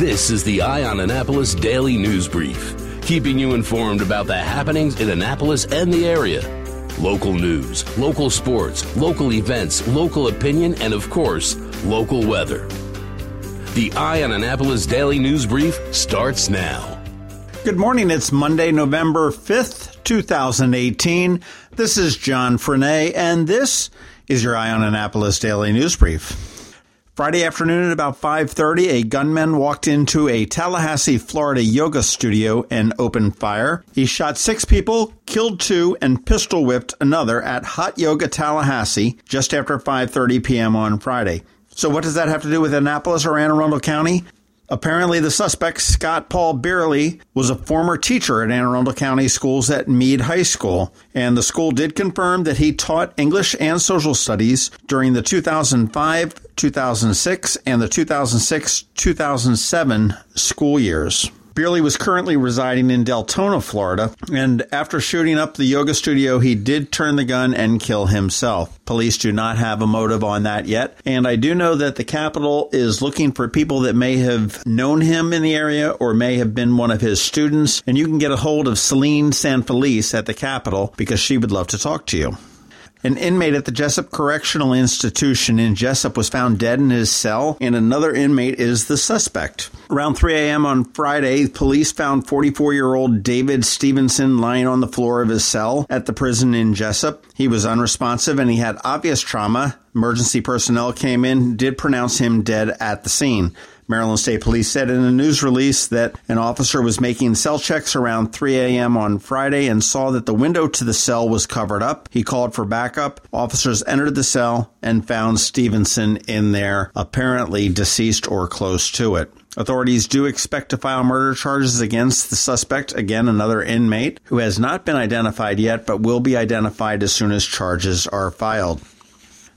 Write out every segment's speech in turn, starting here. This is the Eye on Annapolis Daily News Brief, keeping you informed about the happenings in Annapolis and the area. Local news, local sports, local events, local opinion, and of course, local weather. The Eye on Annapolis Daily News Brief starts now. Good morning. It's Monday, November 5th, 2018. This is John Frenay, and this is your Eye on Annapolis Daily News Brief. Friday afternoon at about 5:30, a gunman walked into a Tallahassee, Florida yoga studio and opened fire. He shot six people, killed two, and pistol whipped another at Hot Yoga Tallahassee just after 5:30 p.m. on Friday. So what does that have to do with Annapolis or Anne Arundel County? Apparently, the suspect, Scott Paul Beierle, was a former teacher at Anne Arundel County Schools at Meade High School, and the school did confirm that he taught English and social studies during the 2005 2006 and the 2006-2007 school years. Beierle was currently residing in Deltona, Florida, and after shooting up the yoga studio, he did turn the gun and kill himself. Police do not have a motive on that yet, and I do know that the Capitol is looking for people that may have known him in the area or may have been one of his students, and you can get a hold of Celine San Felice at the Capitol because she would love to talk to you. An inmate at the Jessup Correctional Institution in Jessup was found dead in his cell, and another inmate is the suspect. Around 3 a.m. on Friday, police found 44-year-old David Stevenson lying on the floor of his cell at the prison in Jessup. He was unresponsive and he had obvious trauma. Emergency personnel came in, did pronounce him dead at the scene. Maryland State Police said in a news release that an officer was making cell checks around 3 a.m. on Friday and saw that the window to the cell was covered up. He called for backup. Officers entered the cell and found Stevenson in there, apparently deceased or close to it. Authorities do expect to file murder charges against the suspect, again another inmate, who has not been identified yet but will be identified as soon as charges are filed.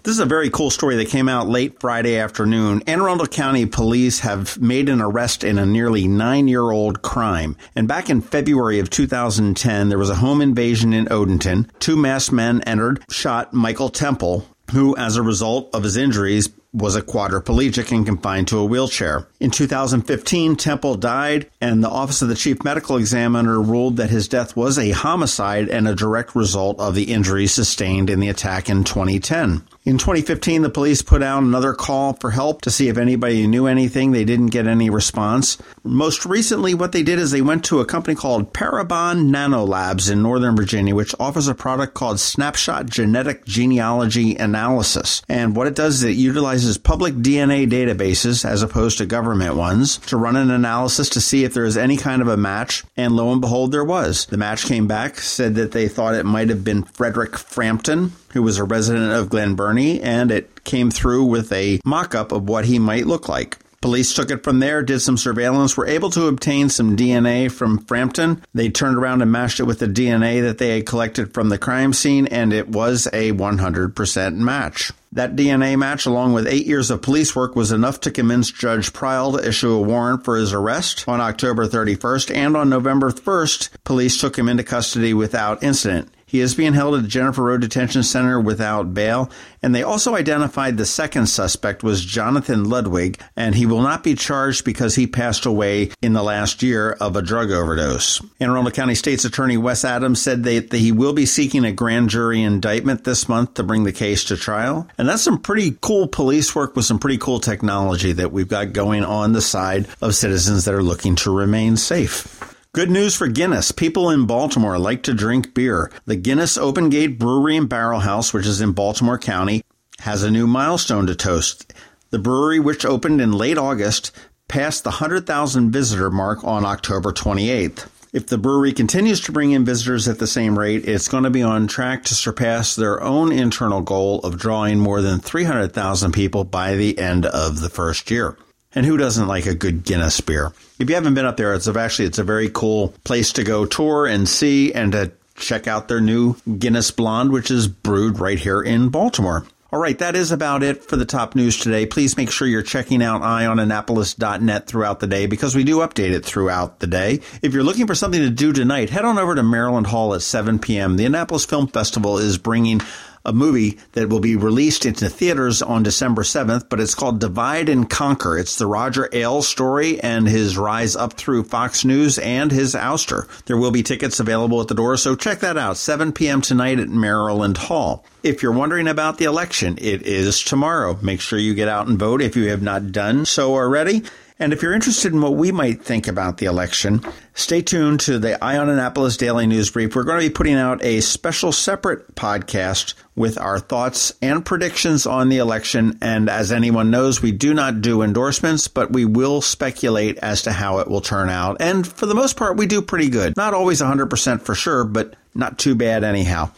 This is a very cool story that came out late Friday afternoon. Anne Arundel County police have made an arrest in a nearly 9-year-old crime. And back in February of 2010, there was a home invasion in Odenton. Two masked men entered, shot Michael Temple, who, as a result of his injuries, was a quadriplegic and confined to a wheelchair. In 2015, Temple died, and the Office of the Chief Medical Examiner ruled that his death was a homicide and a direct result of the injuries sustained in the attack in 2010. In 2015, the police put out another call for help to see if anybody knew anything. They didn't get any response. Most recently, what they did is they went to a company called Parabon Nanolabs in Northern Virginia, which offers a product called Snapshot Genetic Genealogy Analysis. And what it does is it utilizes public DNA databases as opposed to government ones to run an analysis to see if there is any kind of a match, and lo and behold, there was. The match came back, said that they thought it might have been Frederick Frampton, who was a resident of Glen Burnie, and it came through with a mock-up of what he might look like. Police took it from there, did some surveillance, were able to obtain some DNA from Frampton. They turned around and matched it with the DNA that they had collected from the crime scene, and it was a 100% match. That DNA match, along with 8 years of police work, was enough to convince Judge Pryall to issue a warrant for his arrest on October 31st, and on November 1st, police took him into custody without incident. He is being held at the Jennifer Road Detention Center without bail, and they also identified the second suspect was Jonathan Ludwig, and he will not be charged because he passed away in the last year of a drug overdose. Anne Arundel County State's Attorney Wes Adams said that he will be seeking a grand jury indictment this month to bring the case to trial, and that's some pretty cool police work with some pretty cool technology that we've got going on the side of citizens that are looking to remain safe. Good news for Guinness. People in Baltimore like to drink beer. The Guinness Open Gate Brewery and Barrel House, which is in Baltimore County, has a new milestone to toast. The brewery, which opened in late August, passed the 100,000 visitor mark on October 28th. If the brewery continues to bring in visitors at the same rate, it's going to be on track to surpass their own internal goal of drawing more than 300,000 people by the end of the first year. And who doesn't like a good Guinness beer? If you haven't been up there, it's a very cool place to go tour and see and to check out their new Guinness Blonde, which is brewed right here in Baltimore. All right, that is about it for the top news today. Please make sure you're checking out EyeOnAnnapolis.net throughout the day because we do update it throughout the day. If you're looking for something to do tonight, head on over to Maryland Hall at 7 p.m. The Annapolis Film Festival is bringing a movie that will be released into theaters on December 7th, but it's called Divide and Conquer. It's the Roger Ailes story and his rise up through Fox News and his ouster. There will be tickets available at the door, so check that out, 7 p.m. tonight at Maryland Hall. If you're wondering about the election, it is tomorrow. Make sure you get out and vote if you have not done so already. And if you're interested in what we might think about the election, stay tuned to the Eye on Annapolis Daily News Brief. We're going to be putting out a special separate podcast with our thoughts and predictions on the election. And as anyone knows, we do not do endorsements, but we will speculate as to how it will turn out. And for the most part, we do pretty good. Not always 100% for sure, but not too bad anyhow.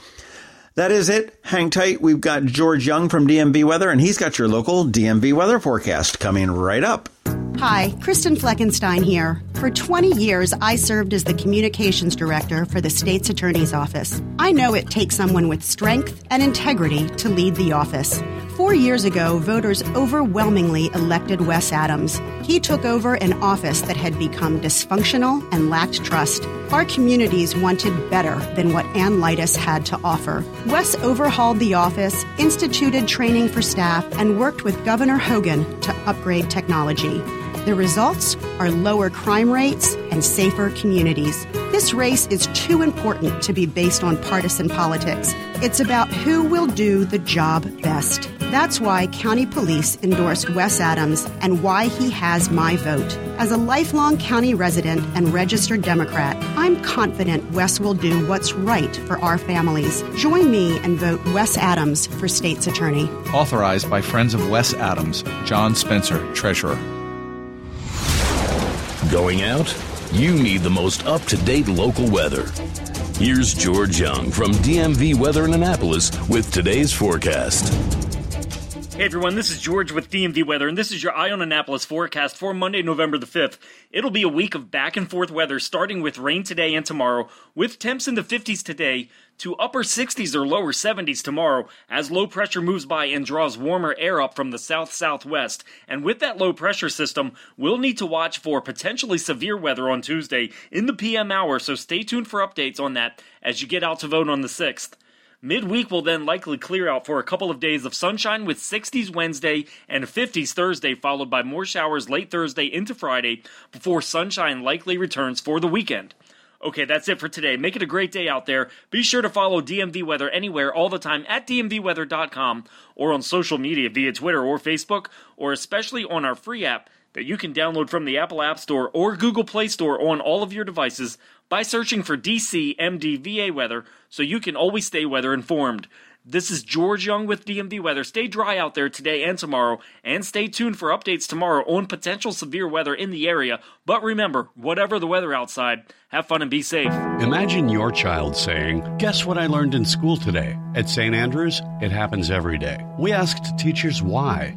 That is it. Hang tight. We've got George Young from DMV Weather, and he's got your local DMV weather forecast coming right up. Hi, Kristen Fleckenstein here. For 20 years, I served as the communications director for the state's attorney's office. I know it takes someone with strength and integrity to lead the office. 4 years ago, voters overwhelmingly elected Wes Adams. He took over an office that had become dysfunctional and lacked trust. Our communities wanted better than what Ann Leitis had to offer. Wes overhauled the office, instituted training for staff, and worked with Governor Hogan to upgrade technology. The results are lower crime rates and safer communities. This race is too important to be based on partisan politics. It's about who will do the job best. That's why county police endorsed Wes Adams and why he has my vote. As a lifelong county resident and registered Democrat, I'm confident Wes will do what's right for our families. Join me and vote Wes Adams for state's attorney. Authorized by Friends of Wes Adams, John Spencer, Treasurer. Going out? You need the most up-to-date local weather. Here's George Young from DMV Weather in Annapolis with today's forecast. Hey everyone, this is George with DMV Weather, and this is your Eye on Annapolis forecast for Monday, November the 5th. It'll be a week of back-and-forth weather, starting with rain today and tomorrow, with temps in the 50s today to upper 60s or lower 70s tomorrow as low pressure moves by and draws warmer air up from the south-southwest. And with that low pressure system, we'll need to watch for potentially severe weather on Tuesday in the PM hour, so stay tuned for updates on that as you get out to vote on the 6th. Midweek will then likely clear out for a couple of days of sunshine with 60s Wednesday and 50s Thursday, followed by more showers late Thursday into Friday before sunshine likely returns for the weekend. Okay, that's it for today. Make it a great day out there. Be sure to follow DMV Weather anywhere all the time at dmvweather.com or on social media via Twitter or Facebook, or especially on our free app that you can download from the Apple App Store or Google Play Store on all of your devices by searching for DCMDVA Weather, so you can always stay weather informed. This is George Young with DMV Weather. Stay dry out there today and tomorrow, and stay tuned for updates tomorrow on potential severe weather in the area. But remember, whatever the weather outside, have fun and be safe. Imagine your child saying, "Guess what I learned in school today?" At St. Andrews, it happens every day. We asked teachers why.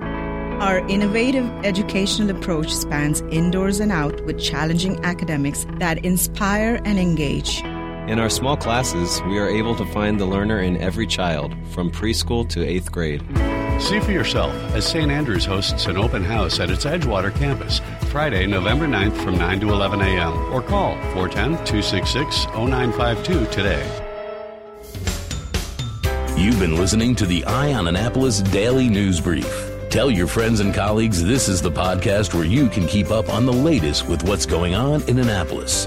Our innovative educational approach spans indoors and out with challenging academics that inspire and engage. In our small classes, we are able to find the learner in every child, from preschool to 8th grade. See for yourself as St. Andrews hosts an open house at its Edgewater campus, Friday, November 9th from 9 to 11 a.m. or call 410-266-0952 today. You've been listening to the Eye on Annapolis Daily News Brief. Tell your friends and colleagues this is the podcast where you can keep up on the latest with what's going on in Annapolis.